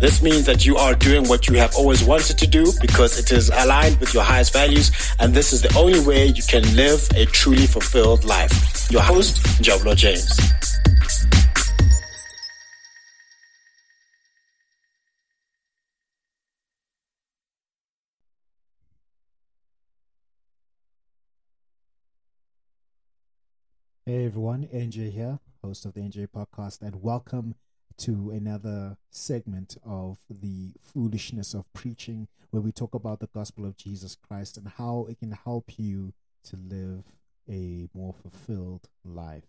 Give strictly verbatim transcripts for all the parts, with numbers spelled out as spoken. This means that you are doing what you have always wanted to do because it is aligned with your highest values, and this is the only way you can live a truly fulfilled life. Your host, Jabra James. Hey everyone, N J here, host of the N J A Podcast, and welcome to another segment of the foolishness of preaching, where we talk about the gospel of Jesus Christ and how it can help you to live a more fulfilled life.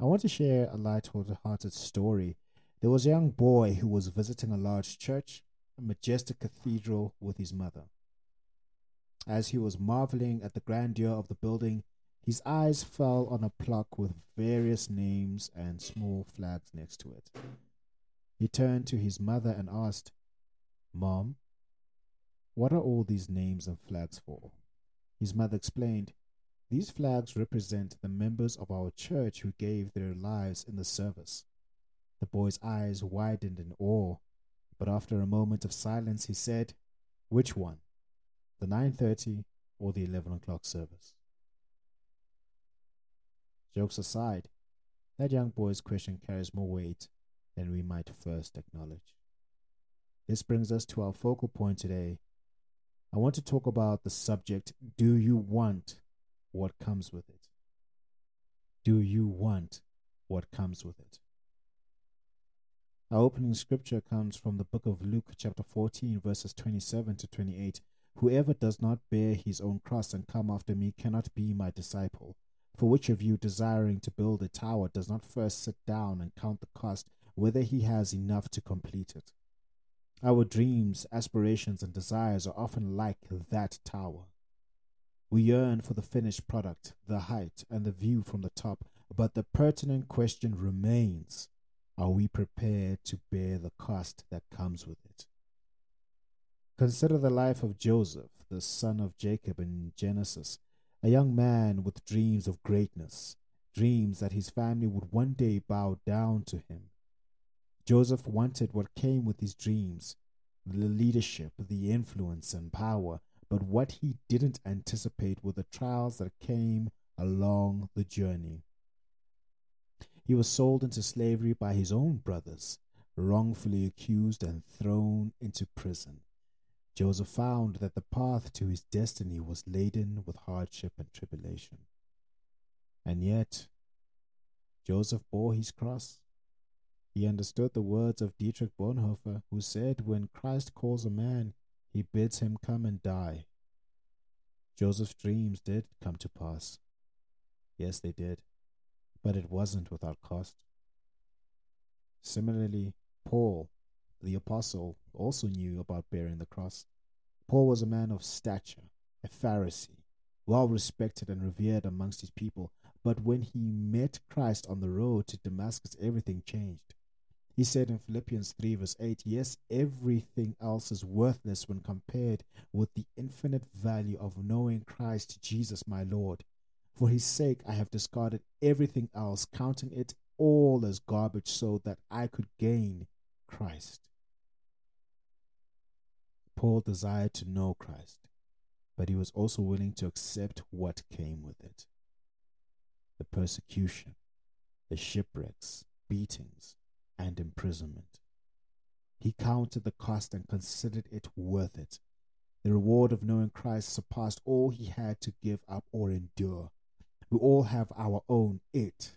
I want to share a light-hearted story. There was a young boy who was visiting a large church, a majestic cathedral, with his mother. As he was marveling at the grandeur of the building, his eyes fell on a plaque with various names and small flags next to it. He turned to his mother and asked, "Mom, what are all these names and flags for?" His mother explained, "These flags represent the members of our church who gave their lives in the service." The boy's eyes widened in awe, but after a moment of silence, he said, "Which one? The nine thirty or the eleven o'clock service?" Jokes aside, that young boy's question carries more weight than we might first acknowledge. This brings us to our focal point today. I want to talk about the subject, do you want what comes with it? Do you want what comes with it? Our opening scripture comes from the book of Luke, chapter fourteen, verses twenty-seven to twenty-eight. "Whoever does not bear his own cross and come after me cannot be my disciple. For which of you, desiring to build a tower, does not first sit down and count the cost, whether he has enough to complete it?" Our dreams, aspirations, and desires are often like that tower. We yearn for the finished product, the height, and the view from the top, but the pertinent question remains, are we prepared to bear the cost that comes with it? Consider the life of Joseph, the son of Jacob in Genesis. A young man with dreams of greatness, dreams that his family would one day bow down to him. Joseph wanted what came with his dreams, the leadership, the influence, and power, but what he didn't anticipate were the trials that came along the journey. He was sold into slavery by his own brothers, wrongfully accused and thrown into prison. Joseph found that the path to his destiny was laden with hardship and tribulation. And yet, Joseph bore his cross. He understood the words of Dietrich Bonhoeffer, who said, "When Christ calls a man, he bids him come and die." Joseph's dreams did come to pass. Yes, they did. But it wasn't without cost. Similarly, Paul, the apostle, also knew about bearing the cross. Paul was a man of stature, a Pharisee, well respected and revered amongst his people. But when he met Christ on the road to Damascus, everything changed. He said in Philippians three verse eight, "Yes, everything else is worthless when compared with the infinite value of knowing Christ Jesus my Lord. For his sake I have discarded everything else, counting it all as garbage so that I could gain Christ." Paul desired to know Christ, but he was also willing to accept what came with it. The persecution, the shipwrecks, beatings, and imprisonment. He counted the cost and considered it worth it. The reward of knowing Christ surpassed all he had to give up or endure. We all have our own it,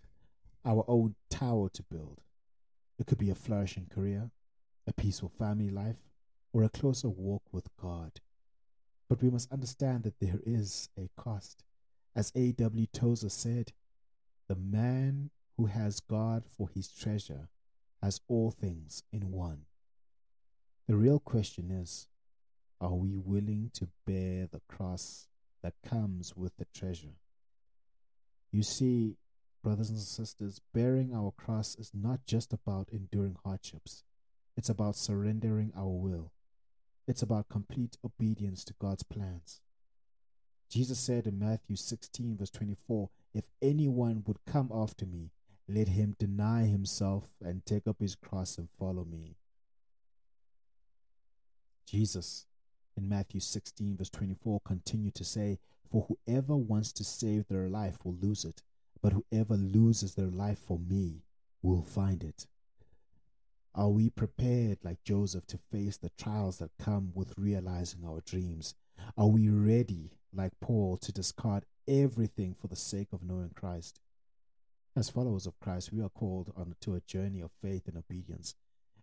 our own tower to build. It could be a flourishing career, a peaceful family life, or a closer walk with God. But we must understand that there is a cost. As A W Tozer said, "The man who has God for his treasure has all things in one. The real question is, are we willing to bear the cross that comes with the treasure? You see, brothers and sisters, bearing our cross is not just about enduring hardships. It's about surrendering our will. It's about complete obedience to God's plans. Jesus said in Matthew sixteen, verse twenty-four, "If anyone would come after me, let him deny himself and take up his cross and follow me." Jesus, in Matthew sixteen, verse twenty-four, continued to say, "For whoever wants to save their life will lose it, but whoever loses their life for me will find it." Are we prepared, like Joseph, to face the trials that come with realizing our dreams? Are we ready, like Paul, to discard everything for the sake of knowing Christ? As followers of Christ, we are called on to a journey of faith and obedience,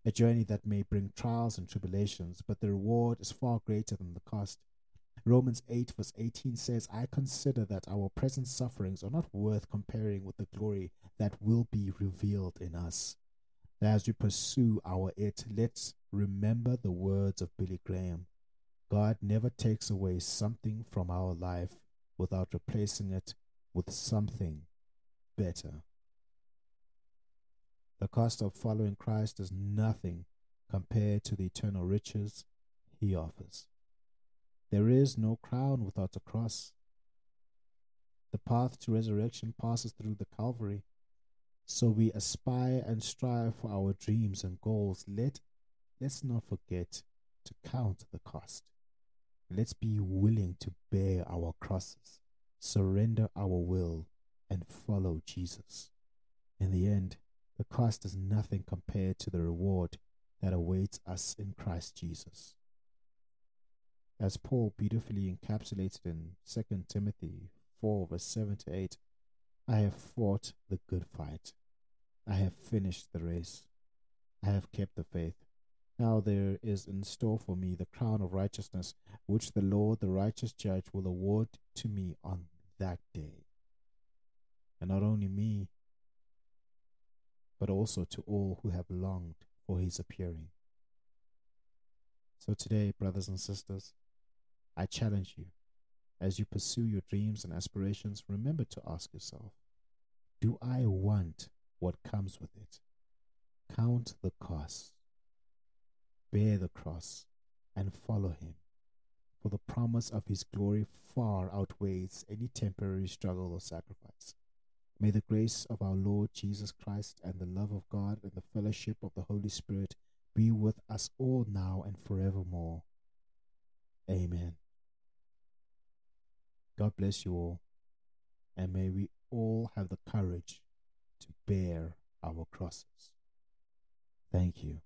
a journey that may bring trials and tribulations, but the reward is far greater than the cost. Romans eight verse eighteen says, "I consider that our present sufferings are not worth comparing with the glory that will be revealed in us." As we pursue our it, let's remember the words of Billy Graham. God never takes away something from our life without replacing it with something better. The cost of following Christ is nothing compared to the eternal riches he offers. There is no crown without a cross. The path to resurrection passes through the Calvary. So we aspire and strive for our dreams and goals. Let, let's not forget to count the cost. Let's be willing to bear our crosses, surrender our will, and follow Jesus. In the end, the cost is nothing compared to the reward that awaits us in Christ Jesus. As Paul beautifully encapsulated in Second Timothy four, verse seven to eight, "I have fought the good fight. I have finished the race. I have kept the faith. Now there is in store for me the crown of righteousness, which the Lord, the righteous judge, will award to me on that day." And not only me, but also to all who have longed for his appearing. So today, brothers and sisters, I challenge you, as you pursue your dreams and aspirations, remember to ask yourself, do I want what comes with it? Count the cost, bear the cross, and follow him, for the promise of his glory far outweighs any temporary struggle or sacrifice. May the grace of our Lord Jesus Christ and the love of God and the fellowship of the Holy Spirit be with us all now and forevermore. Amen. God bless you all, and may we all have the courage to bear our crosses. Thank you.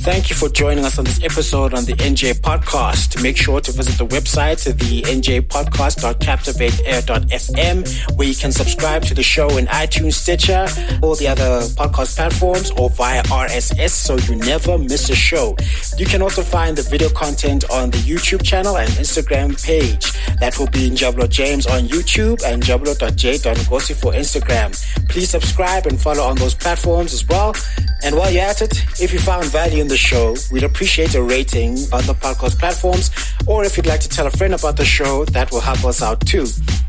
Thank you for joining us on this episode on the N J A Podcast. Make sure to visit the website, the n j podcast dot captivate air dot f m, where you can subscribe to the show in iTunes, Stitcher, all the other podcast platforms, or via R S S, so you never miss a show. You can also find the video content on the YouTube channel and Instagram page. That will be Jabra James on YouTube and jablo j dot ngosi for Instagram. Please subscribe and follow on those platforms as well. And while you're at it, if you found value in the show, we'd appreciate a rating on the podcast platforms, or if you'd like to tell a friend about the show, that will help us out too.